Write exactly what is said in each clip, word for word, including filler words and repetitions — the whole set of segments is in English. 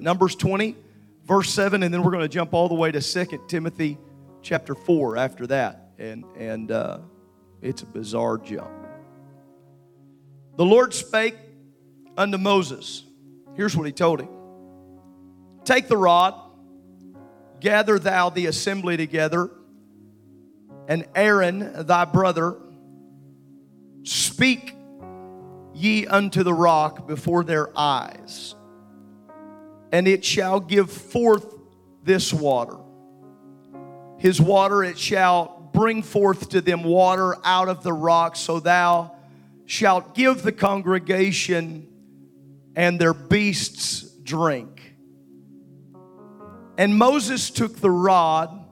Numbers twenty, verse seven, and then we're going to jump all the way to Second Timothy chapter four after that. And, and uh, it's a bizarre jump. The Lord spake unto Moses. Here's what he told him. Take the rod, gather thou the assembly together, and Aaron thy brother, speak ye unto the rock before their eyes, and it shall give forth this water. His water it shall bring forth to them water out of the rock, so thou shalt give the congregation and their beasts drink. And Moses took the rod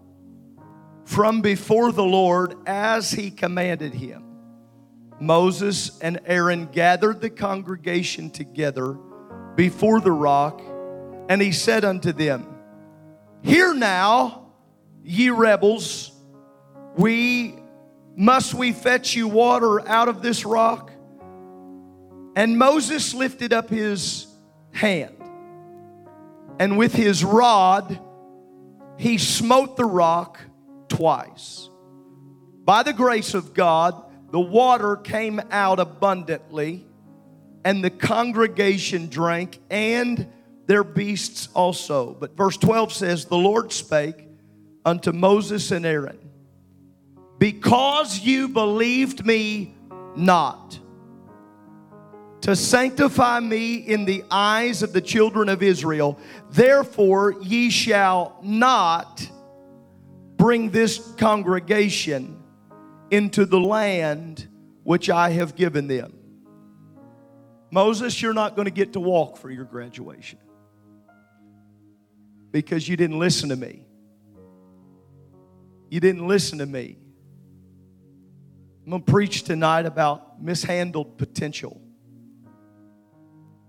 from before the Lord as he commanded him. Moses and Aaron gathered the congregation together before the rock, and he said unto them, Hear now, ye rebels, we must we fetch you water out of this rock? And Moses lifted up his hand, and with his rod he smote the rock twice. By the grace of God, the water came out abundantly, and the congregation drank, and their beasts also. But verse twelve says, The Lord spake unto Moses and Aaron, Because you believed me not, to sanctify me in the eyes of the children of Israel, therefore ye shall not bring this congregation into the land which I have given them. Moses, you're not going to get to walk for your graduation because you didn't listen to me. You didn't listen to me. I'm going to preach tonight about mishandled potential.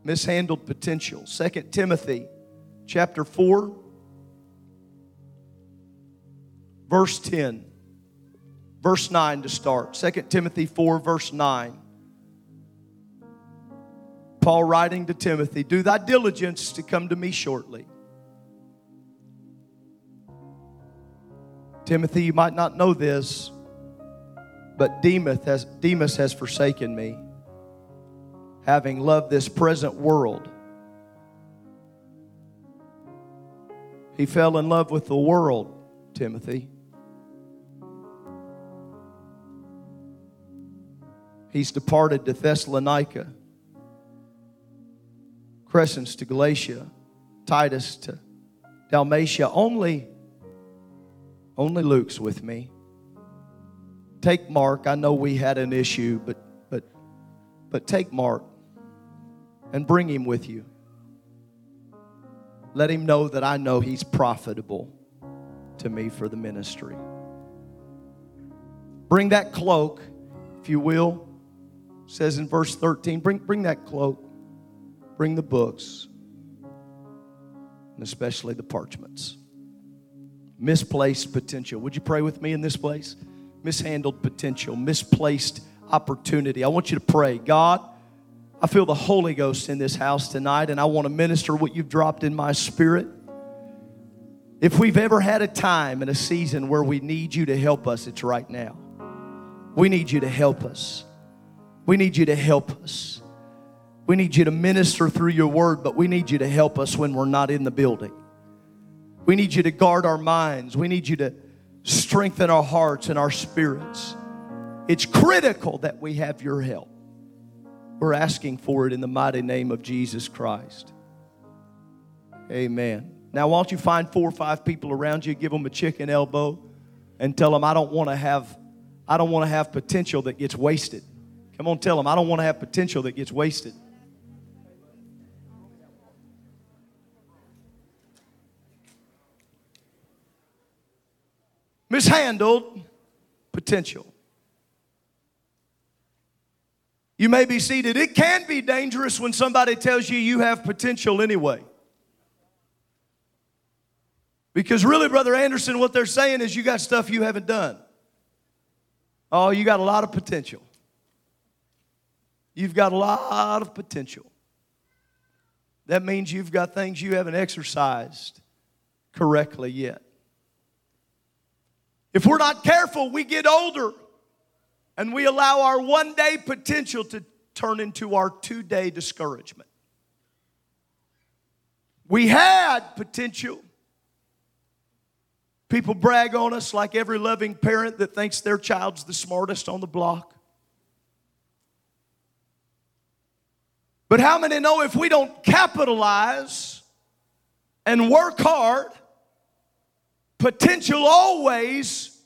Mishandled potential. Second Timothy chapter four, verse ten. Verse nine to start. Second Timothy four, verse nine. Paul writing to Timothy, Do thy diligence to come to me shortly. Timothy, you might not know this, but Demas has, Demas has forsaken me, having loved this present world. He fell in love with the world, Timothy. He's departed to Thessalonica, Crescens to Galatia, Titus to Dalmatia. Only, only Luke's with me. Take Mark. I know we had an issue, but, but, but take Mark and bring him with you. Let him know that I know he's profitable to me for the ministry. Bring that cloak, if you will. Says in verse thirteen, bring, bring that cloak, bring the books, and especially the parchments. Misplaced potential. Would you pray with me in this place? Mishandled potential, misplaced opportunity. I want you to pray. God, I feel the Holy Ghost in this house tonight, and I want to minister what you've dropped in my spirit. If we've ever had a time and a season where we need you to help us, it's right now. We need you to help us. We need you to help us. We need you to minister through your word, but we need you to help us when we're not in the building. We need you to guard our minds. We need you to strengthen our hearts and our spirits. It's critical that we have your help. We're asking for it in the mighty name of Jesus Christ. Amen. Now, why don't you find four or five people around you, give them a chicken elbow, and tell them, I don't want to have, I don't want to have potential that gets wasted. Come on, tell them, I don't want to have potential that gets wasted. Mishandled potential. You may be seated. It can be dangerous when somebody tells you you have potential anyway. Because really, Brother Anderson, what they're saying is you got stuff you haven't done. Oh, you got a lot of potential. You've got a lot of potential. That means you've got things you haven't exercised correctly yet. If we're not careful, we get older and we allow our one-day potential to turn into our two-day discouragement. We had potential. People brag on us like every loving parent that thinks their child's the smartest on the block. But how many know if we don't capitalize and work hard, potential always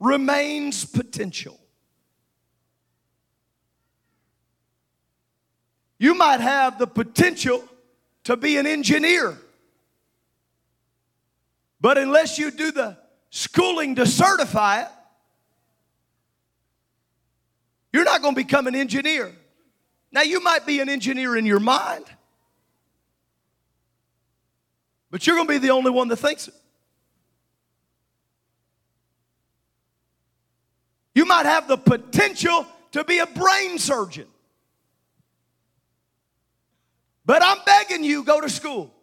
remains potential. You might have the potential to be an engineer, but unless you do the schooling to certify it, you're not going to become an engineer. Now, you might be an engineer in your mind, but you're going to be the only one that thinks it. You might have the potential to be a brain surgeon, but I'm begging you, go to school.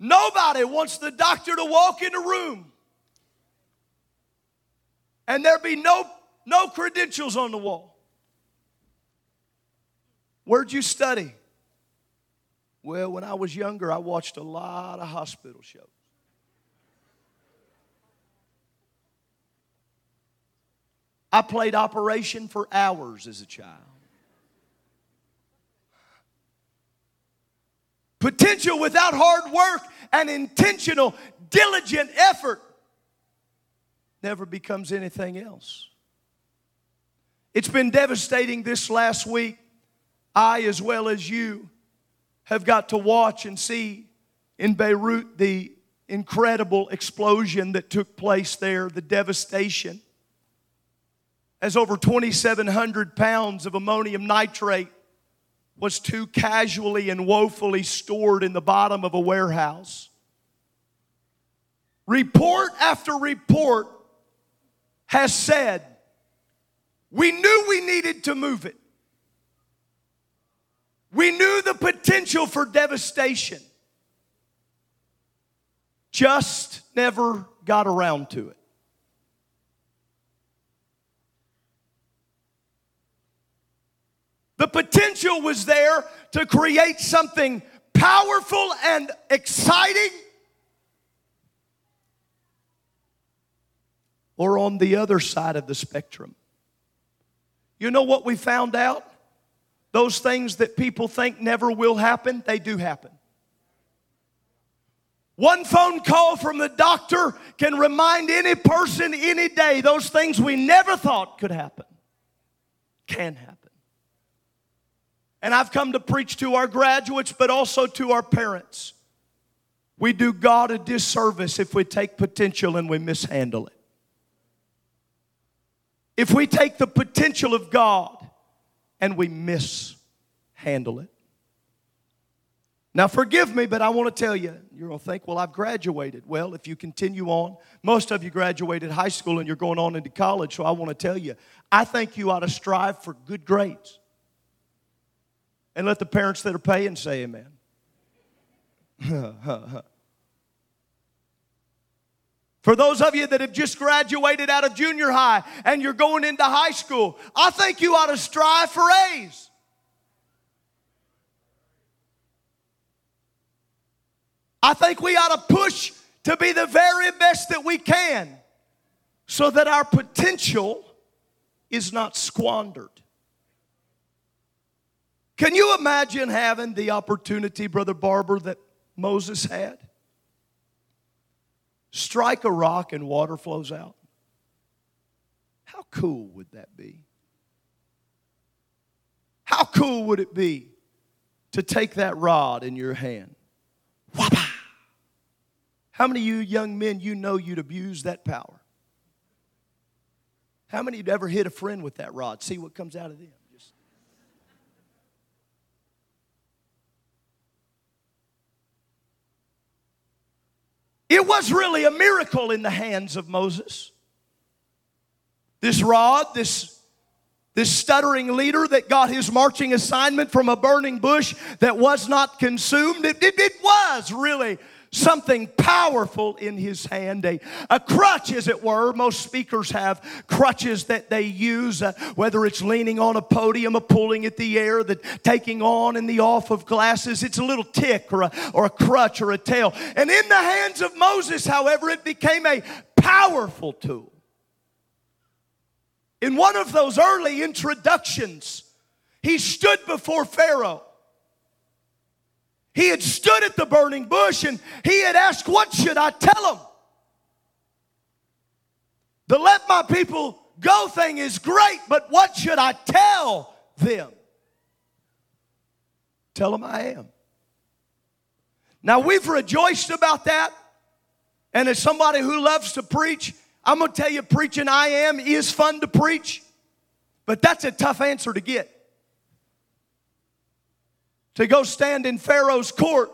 Nobody wants the doctor to walk in a room and there be no, no credentials on the wall. Where'd you study? Well, when I was younger, I watched a lot of hospital shows. I played Operation for hours as a child. Potential without hard work and intentional, diligent effort never becomes anything else. It's been devastating this last week. I, as well as you, have got to watch and see in Beirut the incredible explosion that took place there, the devastation, as over twenty-seven hundred pounds of ammonium nitrate was too casually and woefully stored in the bottom of a warehouse. Report after report has said, we knew we needed to move it. We knew the potential for devastation. Just never got around to it. The potential was there to create something powerful and exciting. Or on the other side of the spectrum. You know what we found out? Those things that people think never will happen, they do happen. One phone call from the doctor can remind any person any day those things we never thought could happen can happen. And I've come to preach to our graduates, but also to our parents. We do God a disservice if we take potential and we mishandle it. If we take the potential of God and we mishandle it. Now forgive me, but I want to tell you, you're going to think, well, I've graduated. Well, if you continue on, most of you graduated high school and you're going on into college, so I want to tell you, I think you ought to strive for good grades. And let the parents that are paying say amen. For those of you that have just graduated out of junior high and you're going into high school, I think you ought to strive for A's. I think we ought to push to be the very best that we can so that our potential is not squandered. Can you imagine having the opportunity, Brother Barber, that Moses had? Strike a rock and water flows out. How cool would that be? How cool would it be to take that rod in your hand? How many of you young men, you know you'd abuse that power? How many of you'd ever hit a friend with that rod? See what comes out of them. It was really a miracle in the hands of Moses. This rod, this, This stuttering leader that got his marching assignment from a burning bush that was not consumed, it, it, it was really something powerful in his hand, a, a crutch, as it were. Most speakers have crutches that they use, uh, whether it's leaning on a podium, a pulling at the air, the taking on and the off of glasses. It's a little tick or a, or a crutch or a tail. And in the hands of Moses, however, it became a powerful tool. In one of those early introductions, he stood before Pharaoh. He had stood at the burning bush and he had asked, what should I tell them? The let my people go thing is great, but what should I tell them? Tell them I am. Now, we've rejoiced about that. And as somebody who loves to preach, I'm going to tell you, preaching I am is fun to preach. But that's a tough answer to get. To go stand in Pharaoh's court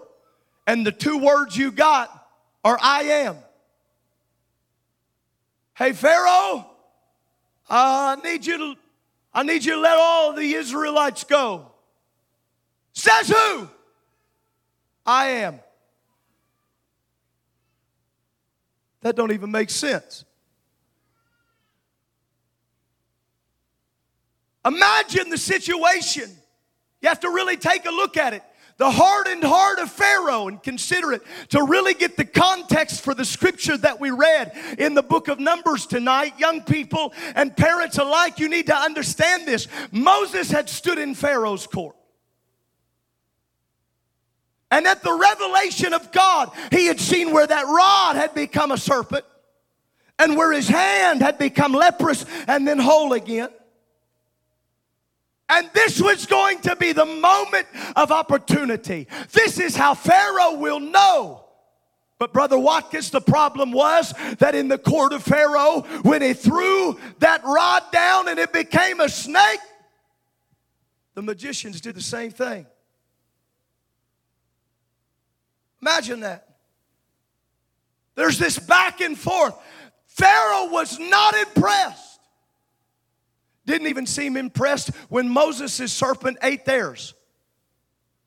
and the two words you got are I am. Hey, Pharaoh, uh, I need you to, I need you to let all the Israelites go. Says who? I am. That don't even make sense. Imagine the situation. You have to really take a look at it. The hardened heart of Pharaoh, and consider it, to really get the context for the scripture that we read in the book of Numbers tonight. Young people and parents alike, you need to understand this. Moses had stood in Pharaoh's court. And at the revelation of God, he had seen where that rod had become a serpent and where his hand had become leprous and then whole again. And this was going to be the moment of opportunity. This is how Pharaoh will know. But Brother Watkins, the problem was that in the court of Pharaoh, when he threw that rod down and it became a snake, the magicians did the same thing. Imagine that. There's this back and forth. Pharaoh was not impressed. Didn't even seem impressed when Moses' serpent ate theirs.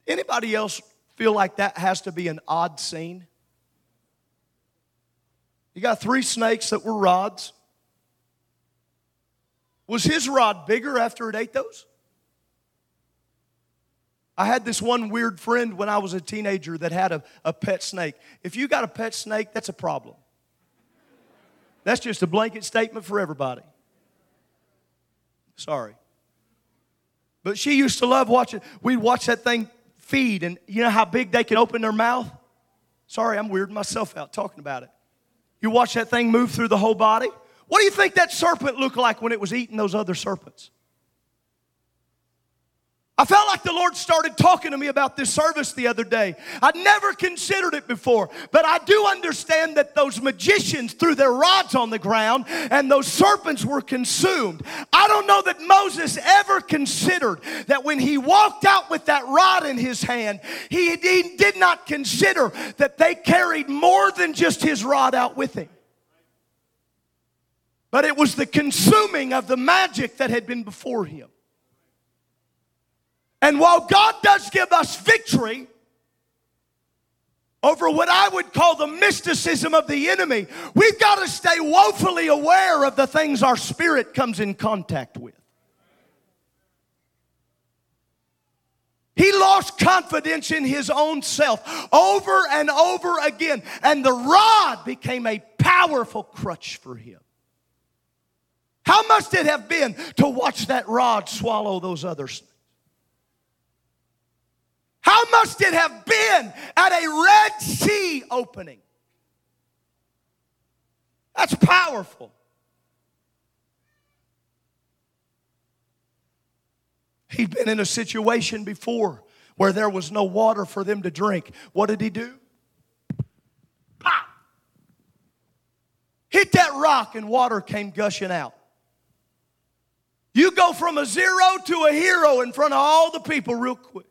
Anybody else feel like that has to be an odd scene? You got three snakes that were rods. Was his rod bigger after it ate those? I had this one weird friend when I was a teenager that had a, a pet snake. If you got a pet snake, that's a problem. That's just a blanket statement for everybody. Sorry. But she used to love watching. We'd watch that thing feed, and you know how big they can open their mouth? Sorry, I'm weirding myself out talking about it. You watch that thing move through the whole body. What do you think that serpent looked like when it was eating those other serpents? I felt like the Lord started talking to me about this service the other day. I'd never considered it before, but I do understand that those magicians threw their rods on the ground and those serpents were consumed. I don't know that Moses ever considered that when he walked out with that rod in his hand, he did not consider that they carried more than just his rod out with him. But it was the consuming of the magic that had been before him. And while God does give us victory over what I would call the mysticism of the enemy, we've got to stay woefully aware of the things our spirit comes in contact with. He lost confidence in his own self over and over again, and the rod became a powerful crutch for him. How must it have been to watch that rod swallow those other snakes? How must it have been at a Red Sea opening? That's powerful. He'd been in a situation before where there was no water for them to drink. What did he do? Pop! Hit that rock and water came gushing out. You go from a zero to a hero in front of all the people real quick.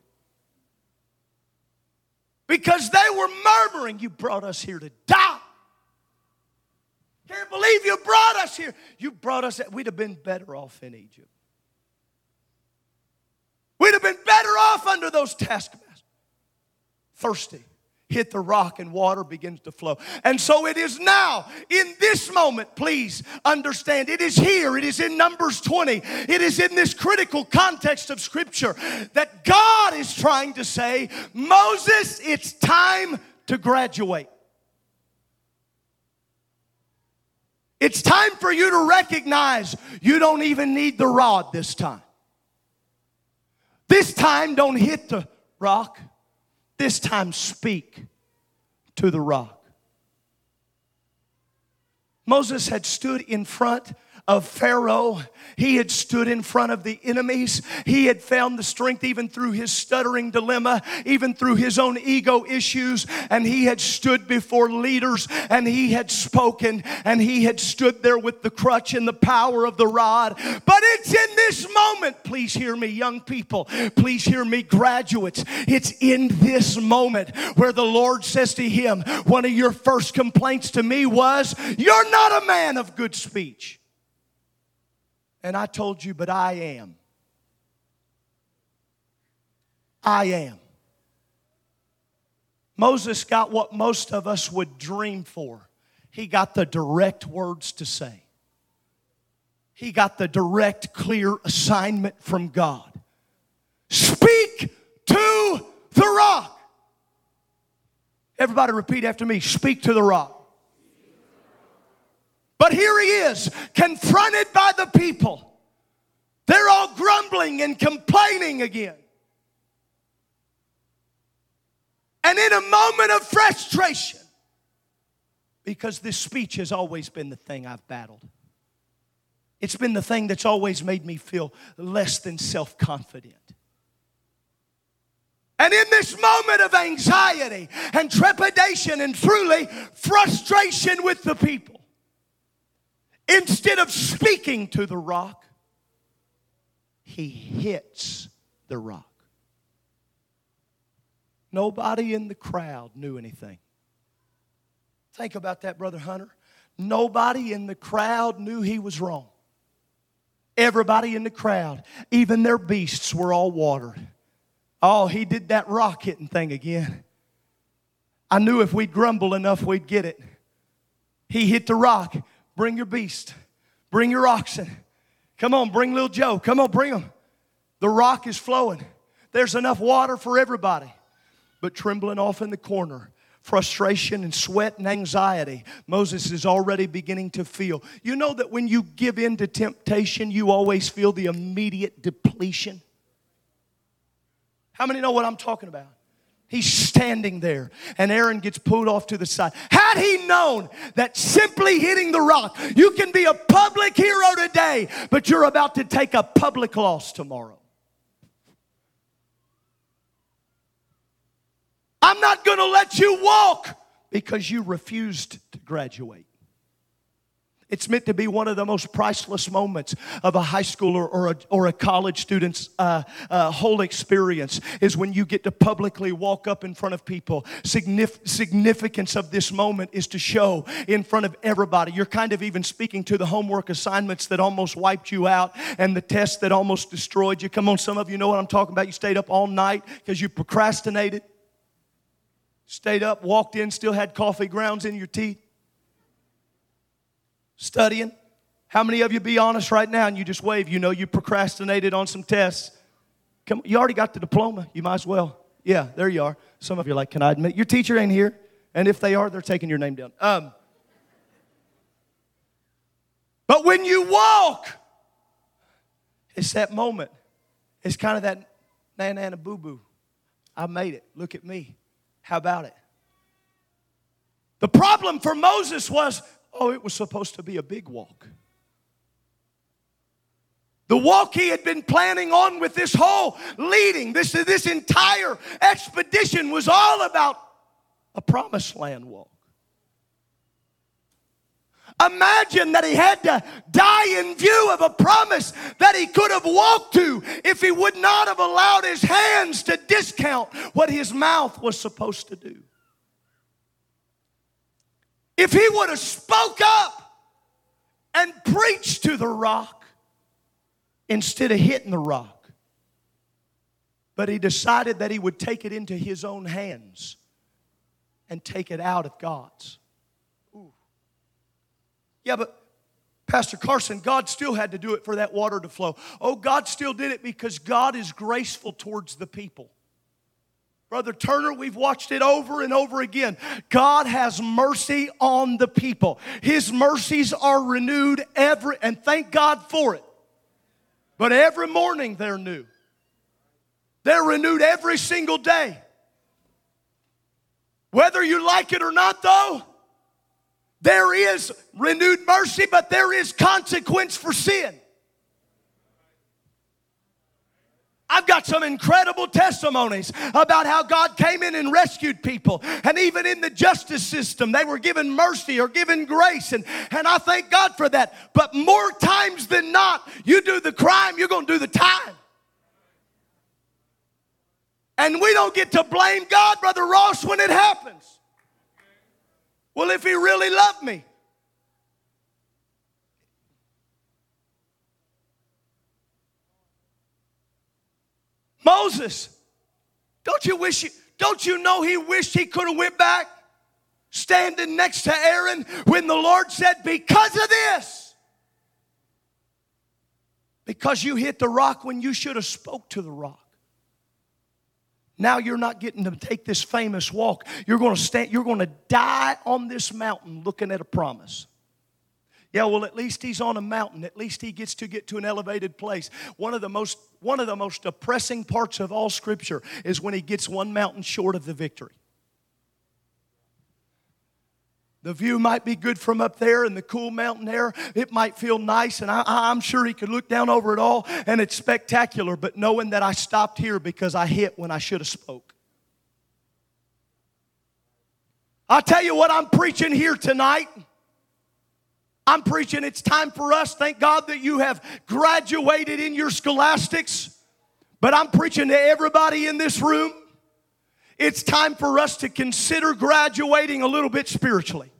Because they were murmuring, you brought us here to die. Can't believe you brought us here. You brought us, we'd have been better off in Egypt. under those taskmasters. Thirsty. Hit the rock and water begins to flow. And so it is now, in this moment, please understand, it is here, it is in Numbers twenty, it is in this critical context of Scripture that God is trying to say, Moses, it's time to graduate. It's time for you to recognize you don't even need the rod this time. This time, don't hit the rock. This time, speak to the rock. Moses had stood in front of Pharaoh. He had stood in front of the enemies. He had found the strength even through his stuttering dilemma, even through his own ego issues. And he had stood before leaders, and he had spoken, and he had stood there with the crutch and the power of the rod. But it's in this moment, please hear me, young people, please hear me, graduates. It's in this moment where the Lord says to him, one of your first complaints to me was, you're not a man of good speech. And I told you, but I am. I am. Moses got what most of us would dream for. He got the direct words to say. He got the direct, clear assignment from God. Speak to the rock. Everybody repeat after me, speak to the rock. But here he is, confronted by the people. They're all grumbling and complaining again. And in a moment of frustration, because this speech has always been the thing I've battled. It's been the thing that's always made me feel less than self-confident. And in this moment of anxiety and trepidation and truly frustration with the people, instead of speaking to the rock, he hits the rock. Nobody in the crowd knew anything. Think about that, Brother Hunter. Nobody in the crowd knew he was wrong. Everybody in the crowd, even their beasts, were all watered. Oh, he did that rock hitting thing again. I knew if we'd grumble enough, we'd get it. He hit the rock. Bring your beast. Bring your oxen. Come on, bring little Joe. Come on, bring him. The rock is flowing. There's enough water for everybody. But trembling off in the corner, frustration and sweat and anxiety, Moses is already beginning to feel. You know that when you give in to temptation, you always feel the immediate depletion? How many know what I'm talking about? He's standing there, and Aaron gets pulled off to the side. Had he known that simply hitting the rock, you can be a public hero today, but you're about to take a public loss tomorrow. I'm not going to let you walk because you refused to graduate. It's meant to be one of the most priceless moments of a high schooler or a, or a college student's uh, uh, whole experience is when you get to publicly walk up in front of people. Signif- significance of this moment is to show in front of everybody. You're kind of even speaking to the homework assignments that almost wiped you out and the tests that almost destroyed you. Come on, some of you know what I'm talking about. You stayed up all night because you procrastinated. Stayed up, walked in, still had coffee grounds in your teeth. Studying. How many of you, be honest right now, and you just wave, you know you procrastinated on some tests. Come, you already got the diploma. You might as well. Yeah, there you are. Some of you are like, can I admit? Your teacher ain't here. And if they are, they're taking your name down. Um, but when you walk, it's that moment. It's kind of that na-na-na boo-boo. I made it. Look at me. How about it? The problem for Moses was, oh, it was supposed to be a big walk. The walk he had been planning on with this whole leading, this, this entire expedition was all about a promised land walk. Imagine that he had to die in view of a promise that he could have walked to if he would not have allowed his hands to discount what his mouth was supposed to do. If he would have spoke up and preached to the rock instead of hitting the rock, But he decided that he would take it into his own hands and take it out of God's. Ooh. Yeah, but Pastor Carson, God still had to do it for that water to flow. Oh, God still did it because God is graceful towards the people. Brother Turner, we've watched it over and over again. God has mercy on the people. His mercies are renewed every, and thank God for it. But every morning they're new. They're renewed every single day. Whether you like it or not, though, there is renewed mercy, but there is consequence for sin. I've got some incredible testimonies about how God came in and rescued people. And even in the justice system, they were given mercy or given grace. And, and I thank God for that. But more times than not, you do the crime, you're going to do the time. And we don't get to blame God, Brother Ross, when it happens. Well, if He really loved me. Moses, don't you wish you, don't you know he wished he could have went back standing next to Aaron when the Lord said, because of this, because you hit the rock when you should have spoke to the rock. Now you're not getting to take this famous walk. You're going to stand, you're going to die on this mountain looking at a promise. Yeah, well, at least he's on a mountain. At least he gets to get to an elevated place. One of the most one of the most depressing parts of all Scripture is when he gets one mountain short of the victory. The view might be good from up there in the cool mountain air. It might feel nice, and I, I'm sure he could look down over it all, and it's spectacular, but knowing that I stopped here because I hit when I should have spoke. I'll tell you what I'm preaching here tonight. I'm preaching it's time for us. Thank God that you have graduated in your scholastics, but I'm preaching to everybody in this room. It's time for us to consider graduating a little bit spiritually.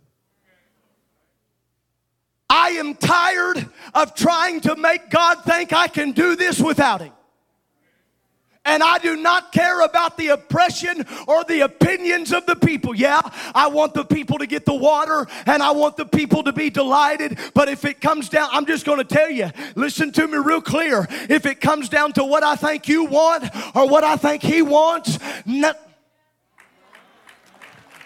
I am tired of trying to make God think I can do this without Him. And I do not care about the oppression or the opinions of the people. Yeah, I want the people to get the water and I want the people to be delighted. But if it comes down, I'm just going to tell you, listen to me real clear. If it comes down to what I think you want or what I think He wants, no,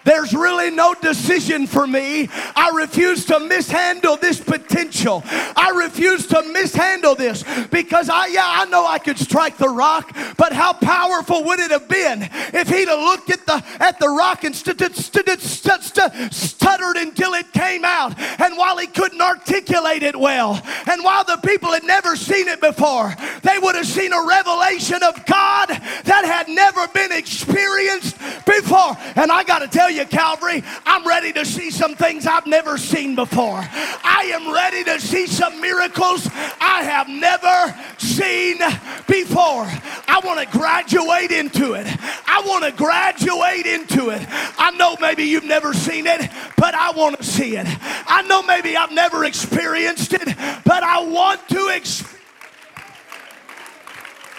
there's really no decision for me. I refuse to mishandle this potential. I refuse to mishandle this because I, yeah, I know I could strike the rock, but how powerful would it have been if he'd have looked at the at the rock and st- st- st- st- st- stuttered until it came out. And while he couldn't articulate it well, and while the people had never seen it before, they would have seen a revelation of God that had never been experienced before. And I got to tell you, you Calvary, I'm ready to see some things I've never seen before. I am ready to see some miracles I have never seen before. I want to graduate into it. I want to graduate into it. I know maybe you've never seen it, but I want to see it. I know maybe I've never experienced it, but I want to experience.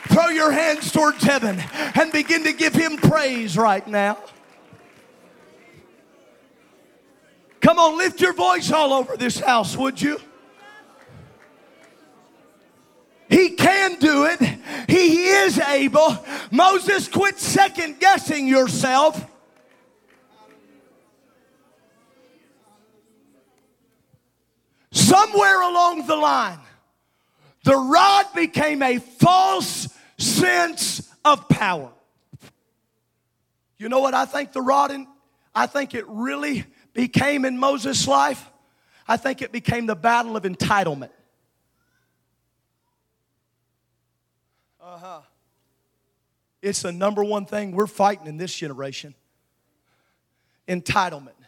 Throw your hands towards heaven and begin to give Him praise right now. Come on, lift your voice all over this house, would you? He can do it. He is able. Moses, quit second-guessing yourself. Somewhere along the line, the rod became a false sense of power. You know what I think the rod, in, I think it really... became in Moses' life, I think it became the battle of entitlement. Uh-huh. It's the number one thing we're fighting in this generation. Entitlement.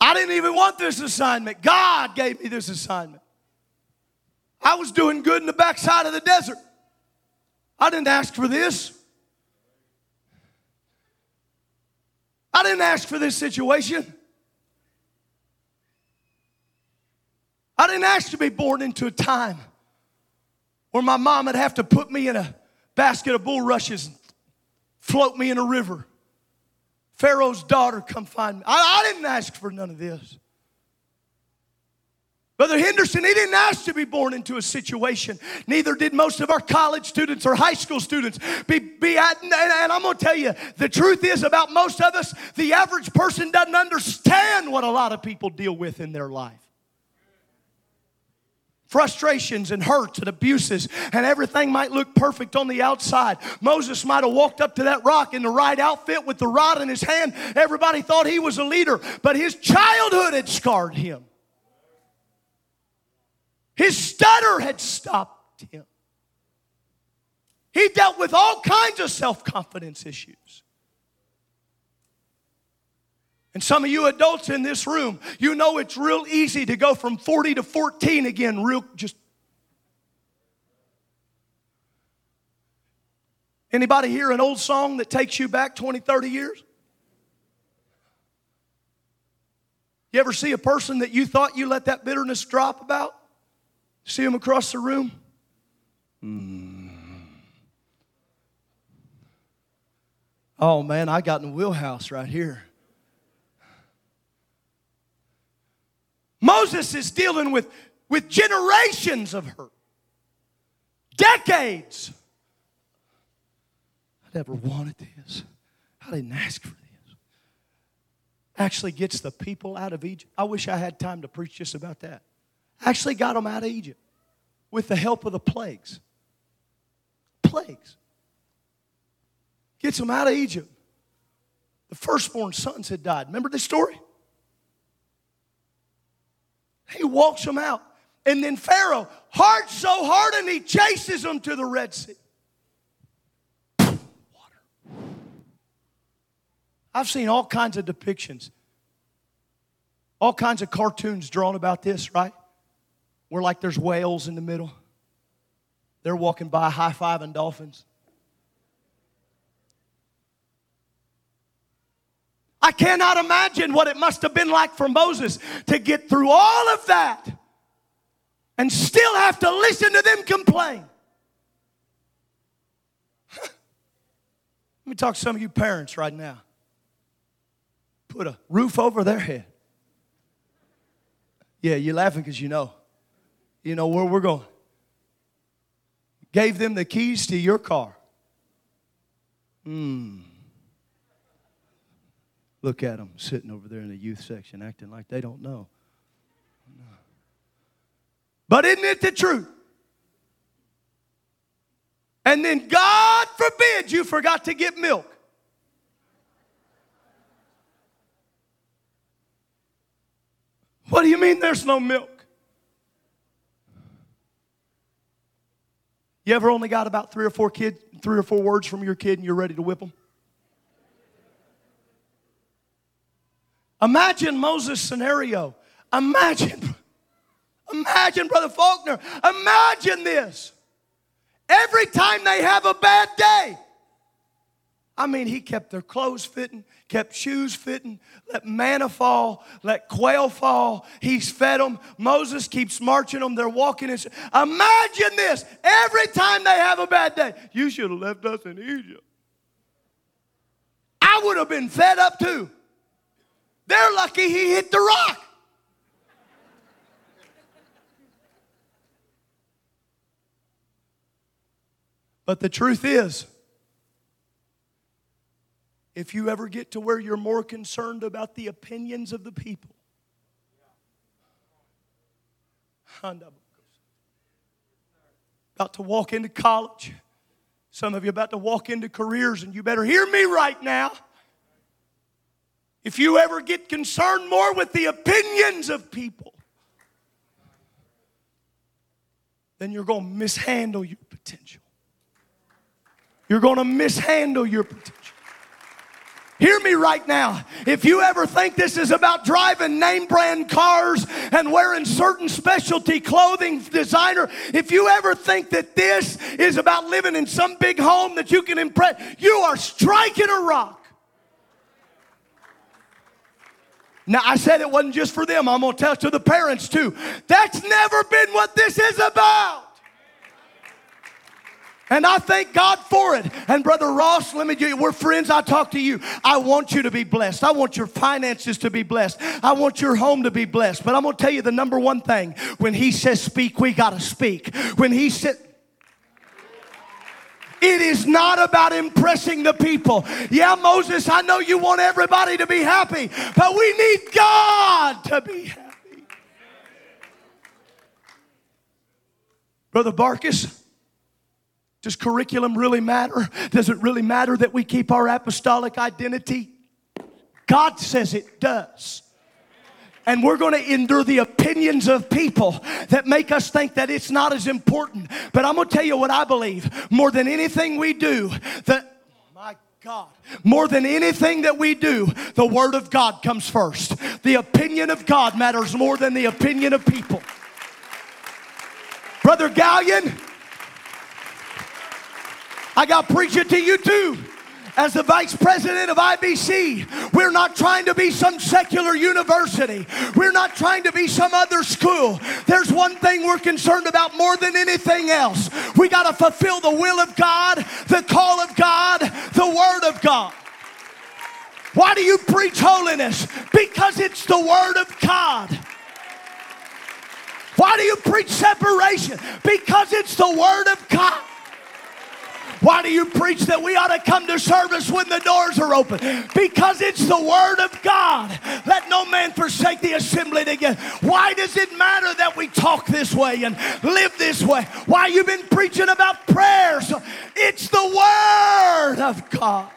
I didn't even want this assignment. God gave me this assignment. I was doing good in the backside of the desert. I didn't ask for this. I didn't ask for this situation. I didn't ask to be born into a time Or my mom would have to put me in a basket of bulrushes and float me in a river. Pharaoh's daughter, come find me. I, I didn't ask for none of this. Brother Henderson, he didn't ask to be born into a situation. Neither did most of our college students or high school students. Be, be at, and, and I'm going to tell you, the truth is about most of us, the average person doesn't understand what a lot of people deal with in their life. Frustrations and hurts and abuses, and everything might look perfect on the outside. Moses might have walked up to that rock in the right outfit with the rod in his hand. Everybody thought he was a leader, but his childhood had scarred him. His stutter had stopped him. He dealt with all kinds of self-confidence issues. And some of you adults in this room, you know it's real easy to go from forty to fourteen again, real just. Anybody hear an old song that takes you back twenty, thirty years? You ever see a person that you thought you let that bitterness drop about? See him across the room? Mm. Oh, man, I got in the wheelhouse right here. Moses is dealing with, with generations of hurt. Decades. I never wanted this. I didn't ask for this. Actually gets the people out of Egypt. I wish I had time to preach just about that. Actually got them out of Egypt with the help of the plagues. Plagues. Gets them out of Egypt. The firstborn sons had died. Remember this story? He walks them out. And then Pharaoh, hard so hard, and he chases them to the Red Sea. Water. I've seen all kinds of depictions. All kinds of cartoons drawn about this, right? We're like there's whales in the middle. They're walking by high-fiving dolphins. I cannot imagine what it must have been like for Moses to get through all of that and still have to listen to them complain. Let me talk to some of you parents right now. Put a roof over their head. Yeah, you're laughing because you know. You know where we're going. Gave them the keys to your car. Hmm. Look at them sitting over there in the youth section acting like they don't know. No. But isn't it the truth? And then God forbid you forgot to get milk. What do you mean there's no milk? You ever only got about three or four kids, three or four words from your kid and you're ready to whip them? Imagine Moses' scenario. Imagine, imagine Brother Faulkner. Imagine this. Every time they have a bad day. I mean, he kept their clothes fitting, kept shoes fitting, let manna fall, let quail fall. He's fed them. Moses keeps marching them. They're walking. In. Imagine this. Every time they have a bad day, you should have left us in Egypt. I would have been fed up too. They're lucky he hit the rock. But the truth is, if you ever get to where you're more concerned about the opinions of the people, about to walk into college, some of you about to walk into careers, and you better hear me right now. If you ever get concerned more with the opinions of people, then you're going to mishandle your potential. You're going to mishandle your potential. Hear me right now. If you ever think this is about driving name brand cars and wearing certain specialty clothing designer, if you ever think that this is about living in some big home that you can impress, you are striking a rock. Now, I said it wasn't just for them. I'm going to tell it to the parents too. That's never been what this is about. And I thank God for it. And Brother Ross, let me do you. We're friends. I talk to you. I want you to be blessed. I want your finances to be blessed. I want your home to be blessed. But I'm going to tell you the number one thing. When he says speak, we got to speak. When he said... It is not about impressing the people. Yeah, Moses, I know you want everybody to be happy, but we need God to be happy. Brother Barkus, does curriculum really matter? Does it really matter that we keep our apostolic identity? God says it does. And we're going to endure the opinions of people that make us think that it's not as important. But I'm going to tell you what I believe. More than anything we do, the, oh my God, more than anything that we do, the Word of God comes first. The opinion of God matters more than the opinion of people. Brother Gallion, I got preaching to you too. As the vice president of I B C, we're not trying to be some secular university. We're not trying to be some other school. There's one thing we're concerned about more than anything else. We got to fulfill the will of God, the call of God, the Word of God. Why do you preach holiness? Because it's the Word of God. Why do you preach separation? Because it's the Word of God. Why do you preach that we ought to come to service when the doors are open? Because it's the Word of God. Let no man forsake the assembly together. Why does it matter that we talk this way and live this way? Why you've been preaching about prayer? So it's the Word of God.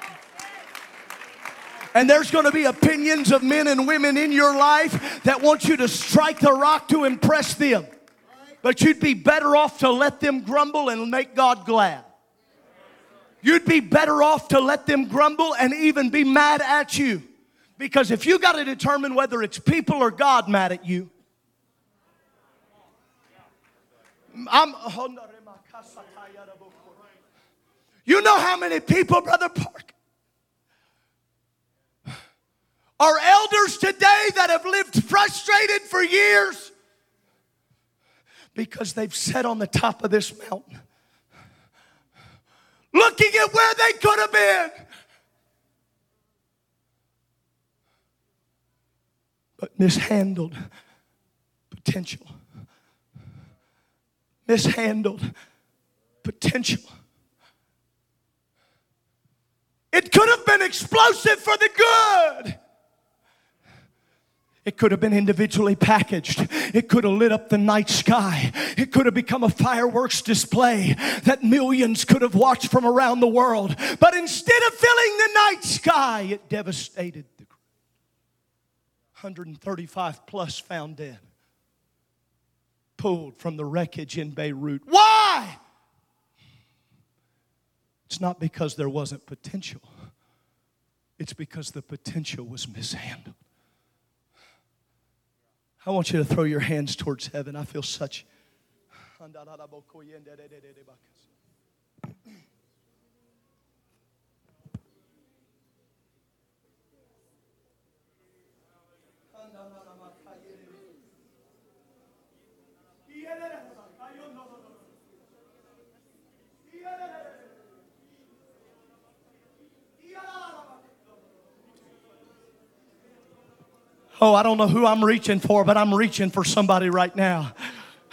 And there's going to be opinions of men and women in your life that want you to strike the rock to impress them. But you'd be better off to let them grumble and make God glad. You'd be better off to let them grumble and even be mad at you. Because if you got to determine whether it's people or God mad at you. I'm, you know how many people, Brother Park, are elders today that have lived frustrated for years because they've sat on the top of this mountain, looking at where they could have been. But mishandled potential. Mishandled potential. It could have been explosive for the good. It could have been individually packaged. It could have lit up the night sky. It could have become a fireworks display that millions could have watched from around the world. But instead of filling the night sky, it devastated the group. one hundred thirty-five plus found dead. Pulled from the wreckage in Beirut. Why? It's not because there wasn't potential. It's because the potential was mishandled. I want you to throw your hands towards heaven. I feel such. Oh, I don't know who I'm reaching for, but I'm reaching for somebody right now.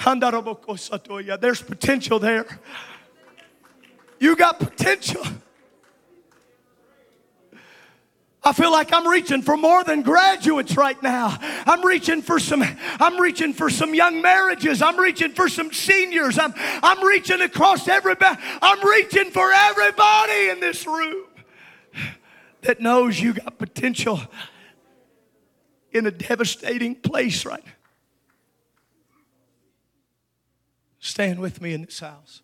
There's potential there. You got potential. I feel like I'm reaching for more than graduates right now. I'm reaching for some, I'm reaching for some young marriages. I'm reaching for some seniors. I'm, I'm reaching across everybody. I'm reaching for everybody in this room that knows you got potential. In a devastating place right now. Stand with me in this house.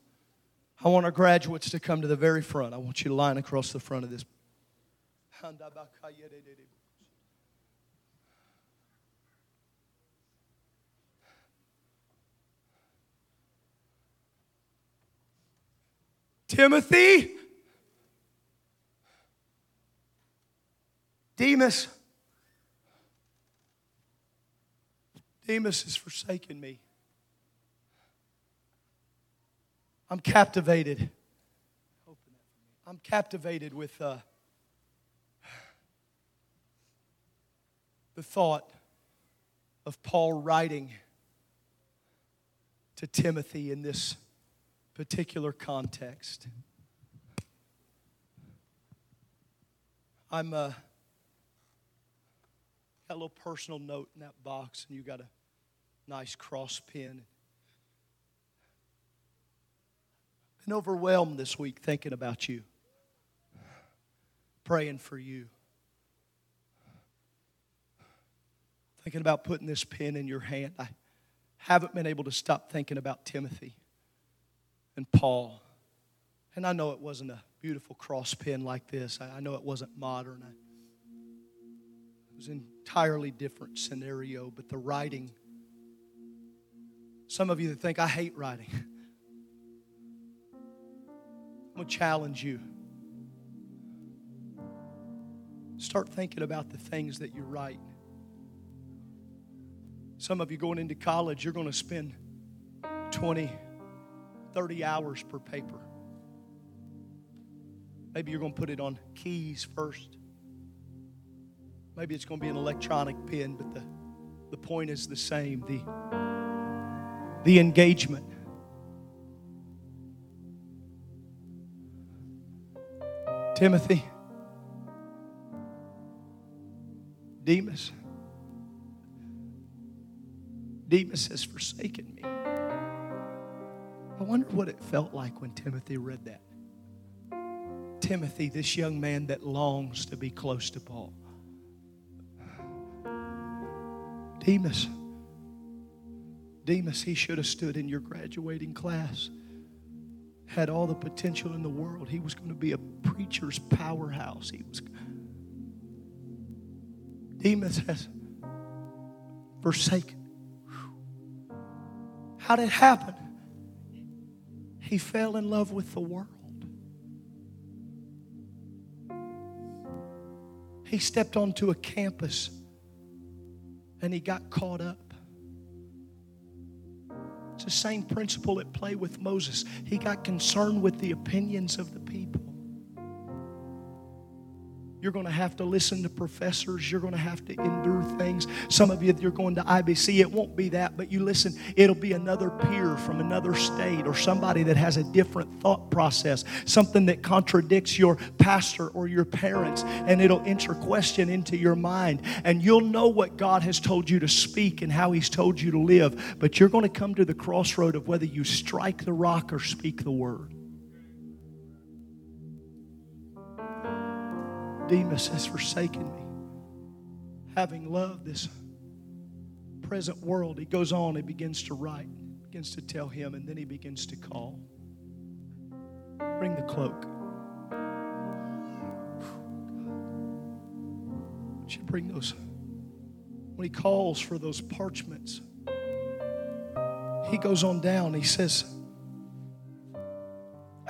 I want our graduates to come to the very front. I want you to line across the front of this. Timothy, Demas. Demas has forsaken me. I'm captivated I'm captivated with uh, the thought of Paul writing to Timothy in this particular context. I'm uh, got a little personal note in that box, and you got a nice cross pin. Been overwhelmed this week thinking about you, praying for you, thinking about putting this pen in your hand. I haven't been able to stop thinking about Timothy and Paul. And I know it wasn't a beautiful cross pin like this. I know it wasn't modern. I, it was an entirely different scenario, but the writing. Some of you that think I hate writing, I'm going to challenge you. Start thinking about the things that you write. Some of you going into college, you're going to spend twenty, thirty hours per paper. Maybe you're going to put it on keys first. Maybe it's going to be an electronic pen, but the, the point is the same. The, the engagement. Timothy, Demas, Demas has forsaken me. I wonder what it felt like when Timothy read that. Timothy, this young man that longs to be close to Paul. Demas. Demas, he should have stood in your graduating class. Had all the potential in the world. He was going to be a preacher's powerhouse. He was. Demas has forsaken. How did it happen? He fell in love with the world. He stepped onto a campus and he got caught up. It's the same principle at play with Moses. He got concerned with the opinions of the people. You're going to have to listen to professors. You're going to have to endure things. Some of you, you're going to I B C. It won't be that, but you listen. It'll be another peer from another state or somebody that has a different thought process, something that contradicts your pastor or your parents, and it'll enter question into your mind. And you'll know what God has told you to speak and how He's told you to live, but you're going to come to the crossroad of whether you strike the rock or speak the word. Demas has forsaken me, having loved this present world. He goes on, he begins to write, begins to tell him, and then he begins to call. Bring the cloak. Would you bring those? When he calls for those parchments, he goes on down. He says,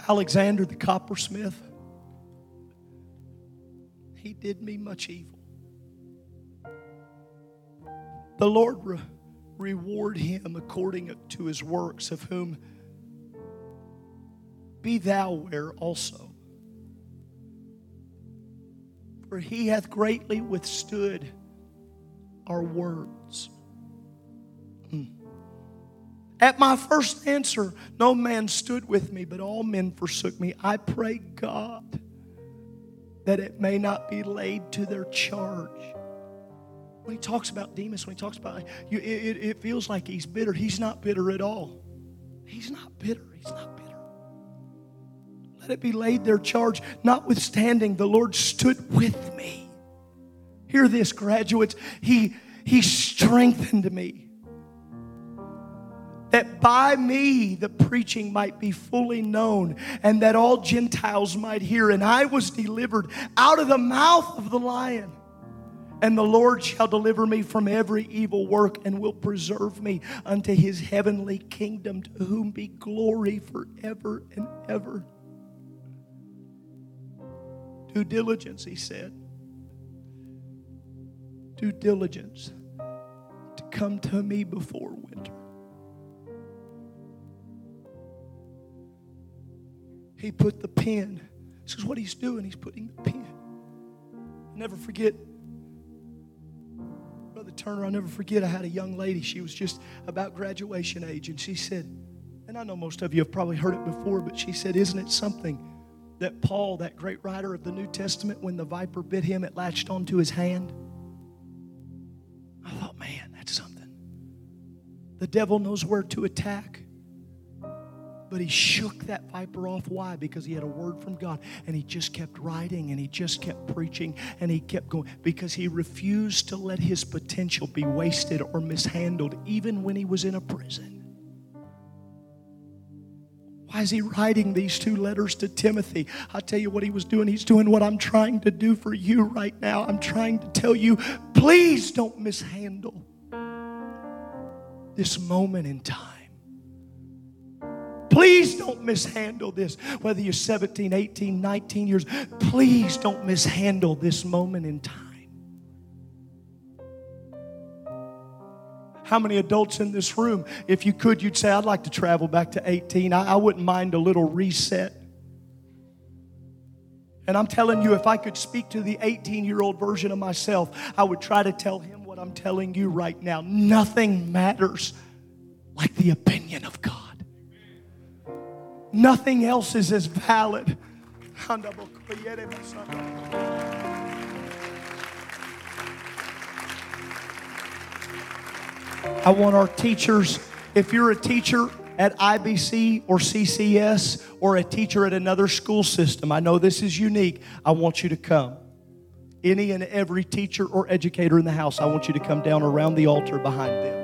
Alexander the coppersmith, he did me much evil. The Lord re- reward him according to his works, of whom be thou ware also. For he hath greatly withstood our words. At my first answer, no man stood with me, but all men forsook me. I pray God that it may not be laid to their charge. When he talks about Demas, when he talks about you, it, it feels like he's bitter. He's not bitter at all. He's not bitter. He's not bitter. Let it be laid their charge. Notwithstanding, the Lord stood with me. Hear this, graduates. He, he strengthened me, that by me the preaching might be fully known, and that all Gentiles might hear. And I was delivered out of the mouth of the lion. And the Lord shall deliver me from every evil work, and will preserve me unto his heavenly kingdom, to whom be glory forever and ever. Due diligence, he said. Due diligence to come to me before winter. He put the pen. This is what he's doing. He's putting the pen. I'll never forget. Brother Turner, I'll never forget. I had a young lady. She was just about graduation age. And she said, and I know most of you have probably heard it before, but she said, isn't it something that Paul, that great writer of the New Testament, when the viper bit him, it latched onto his hand? I thought, man, that's something. The devil knows where to attack. But he shook that viper off. Why? Because he had a word from God. And he just kept writing, and he just kept preaching, and he kept going. Because he refused to let his potential be wasted or mishandled, even when he was in a prison. Why is he writing these two letters to Timothy? I'll tell you what he was doing. He's doing what I'm trying to do for you right now. I'm trying to tell you, please don't mishandle this moment in time. Please don't mishandle this. Whether you're seventeen, eighteen, nineteen years, please don't mishandle this moment in time. How many adults in this room, if you could, you'd say, I'd like to travel back to eighteen. I, I wouldn't mind a little reset. And I'm telling you, if I could speak to the eighteen-year-old version of myself, I would try to tell him what I'm telling you right now. Nothing matters like the opinion of God. Nothing else is as valid. I want our teachers, if you're a teacher at I B C or C C S or a teacher at another school system, I know this is unique, I want you to come. Any and every teacher or educator in the house, I want you to come down around the altar behind them.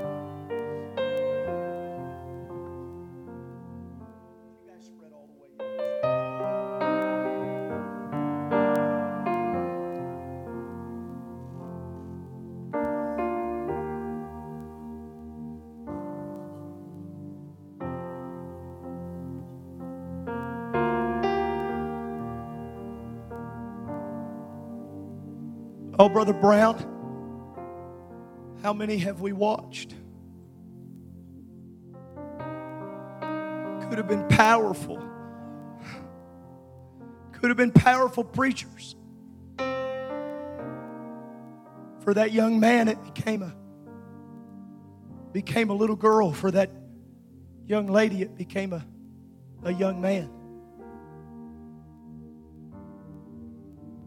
Oh, Brother Brown, how many have we watched? Could have been powerful. Could have been powerful preachers. For that young man, it became a, became a little girl. For that young lady, it became a, a young man.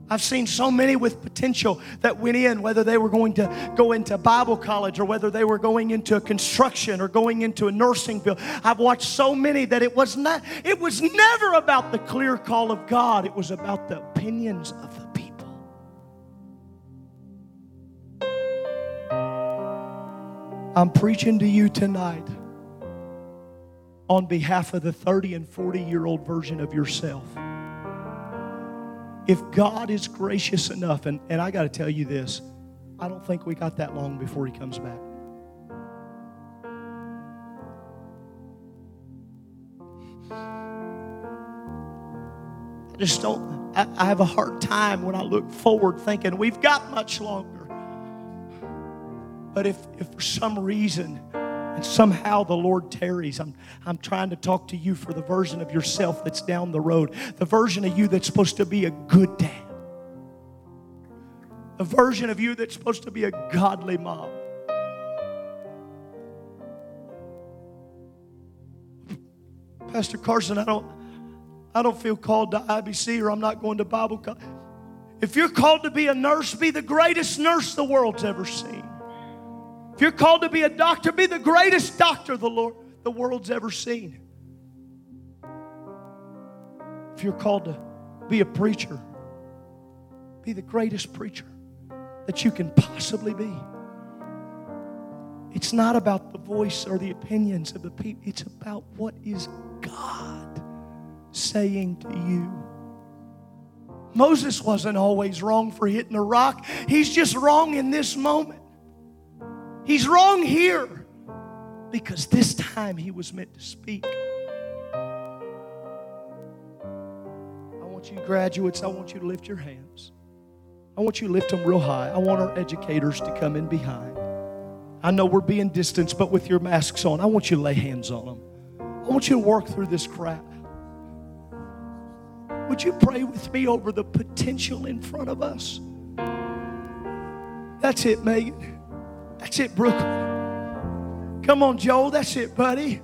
I've seen so many with potential that went in, whether they were going to go into Bible college or whether they were going into construction or going into a nursing field. I've watched so many that it was not, it was never about the clear call of God. It was about the opinions of the people. I'm preaching to you tonight on behalf of the thirty and forty-year-old version of yourself. If God is gracious enough, and, and I got to tell you this, I don't think we got that long before He comes back. I just don't, I, I have a hard time when I look forward thinking we've got much longer. But if, if for some reason and somehow the Lord tarries. I'm, I'm trying to talk to you for the version of yourself that's down the road. The version of you that's supposed to be a good dad. The version of you that's supposed to be a godly mom. Pastor Carson, I don't, I don't feel called to I B C or I'm not going to Bible college. If you're called to be a nurse, be the greatest nurse the world's ever seen. If you're called to be a doctor, be the greatest doctor the Lord, the world's ever seen. If you're called to be a preacher, be the greatest preacher that you can possibly be. It's not about the voice or the opinions of the people. It's about what is God saying to you. Moses wasn't always wrong for hitting a rock. He's just wrong in this moment. He's wrong here because this time he was meant to speak. I want you graduates, I want you to lift your hands. I want you to lift them real high. I want our educators to come in behind. I know we're being distanced, but with your masks on, I want you to lay hands on them. I want you to work through this crowd. Would you pray with me over the potential in front of us? That's it, Megan. That's it, Brooklyn. Come on, Joel. That's it, buddy.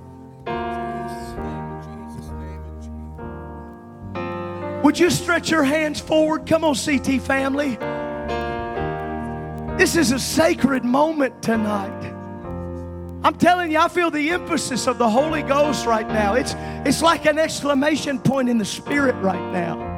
Would you stretch your hands forward? Come on, C T family. This is a sacred moment tonight. I'm telling you, I feel the emphasis of the Holy Ghost right now. It's, it's like an exclamation point in the Spirit right now.